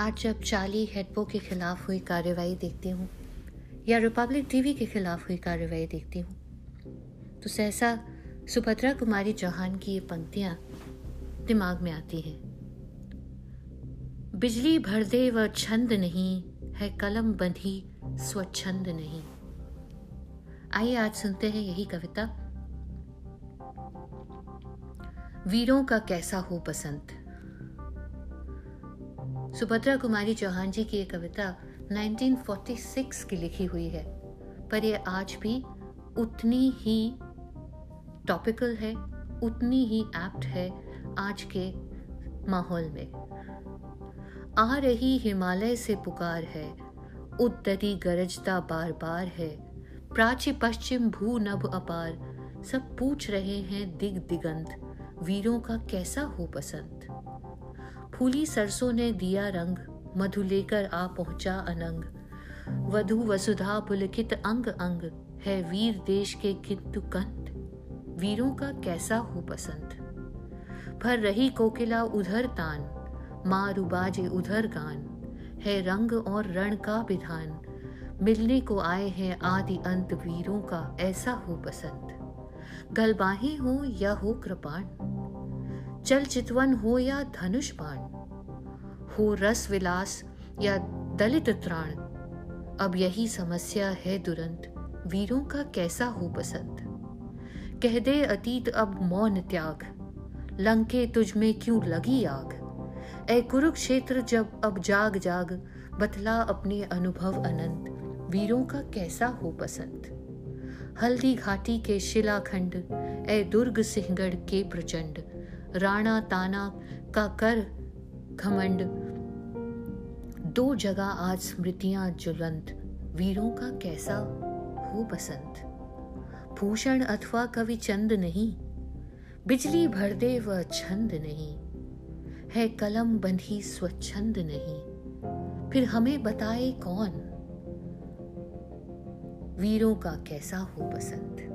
आज जब चाली हेडपो के खिलाफ हुई कार्रवाई देखती हूँ या रिपब्लिक टीवी के खिलाफ हुई कार्रवाई देखती हूँ तो सहसा सुभद्रा कुमारी चौहान की ये पंक्तियाँ दिमाग में आती हैं। बिजली भर दे वह छंद नहीं है, कलम बंधी स्वच्छंद नहीं। आइए आज सुनते हैं यही कविता। वीरों का कैसा हो बसंत। सुभद्रा कुमारी चौहान जी की ये कविता 1946 की लिखी हुई है, पर ये आज भी उतनी ही टॉपिकल है, उतनी ही एप्ट है आज के माहौल में। आ रही हिमालय से पुकार है, उद्दरी गरजता बार बार है, प्राची पश्चिम भू नभ अपार, सब पूछ रहे हैं दिग दिगंत, वीरों का कैसा हो पसंद। फूली सरसों ने दिया रंग, मधु लेकर आ पहुंचा अनंग, वधु वसुधा पुलकित अंग अंग, है वीर देश के किंतु कंत, वीरों का कैसा हो पसंद। भर रही कोकिला उधर तान, मारू बाजे उधर गान, है रंग और रण का विधान, मिलने को आए हैं आदि अंत, वीरों का ऐसा हो पसंद। गलबाही हो या हो कृपाण, चल चितवन हो या धनुष बाण, हो रस विलास या दलित त्राण, अब यही समस्या है दुरंत, वीरों का कैसा हो पसंद। कह दे अतीत अब मौन त्याग, लंके तुझ में क्यों लगी आग, ऐ कुरुक्षेत्र जब अब जाग जाग, बतला अपने अनुभव अनंत, वीरों का कैसा हो पसंद। हल्दी घाटी के शिलाखंड, ऐ दुर्ग सिंहगढ़ के प्रचंड, राणा ताना का कर घमंड, दो जगह आज स्मृतियां ज्वलंत, वीरों का कैसा हो पसंद। भूषण अथवा कवि चंद नहीं, बिजली भर दे वह छंद नहीं, है कलम बंधी स्वच्छंद नहीं, फिर हमें बताए कौन, वीरों का कैसा हो पसंद।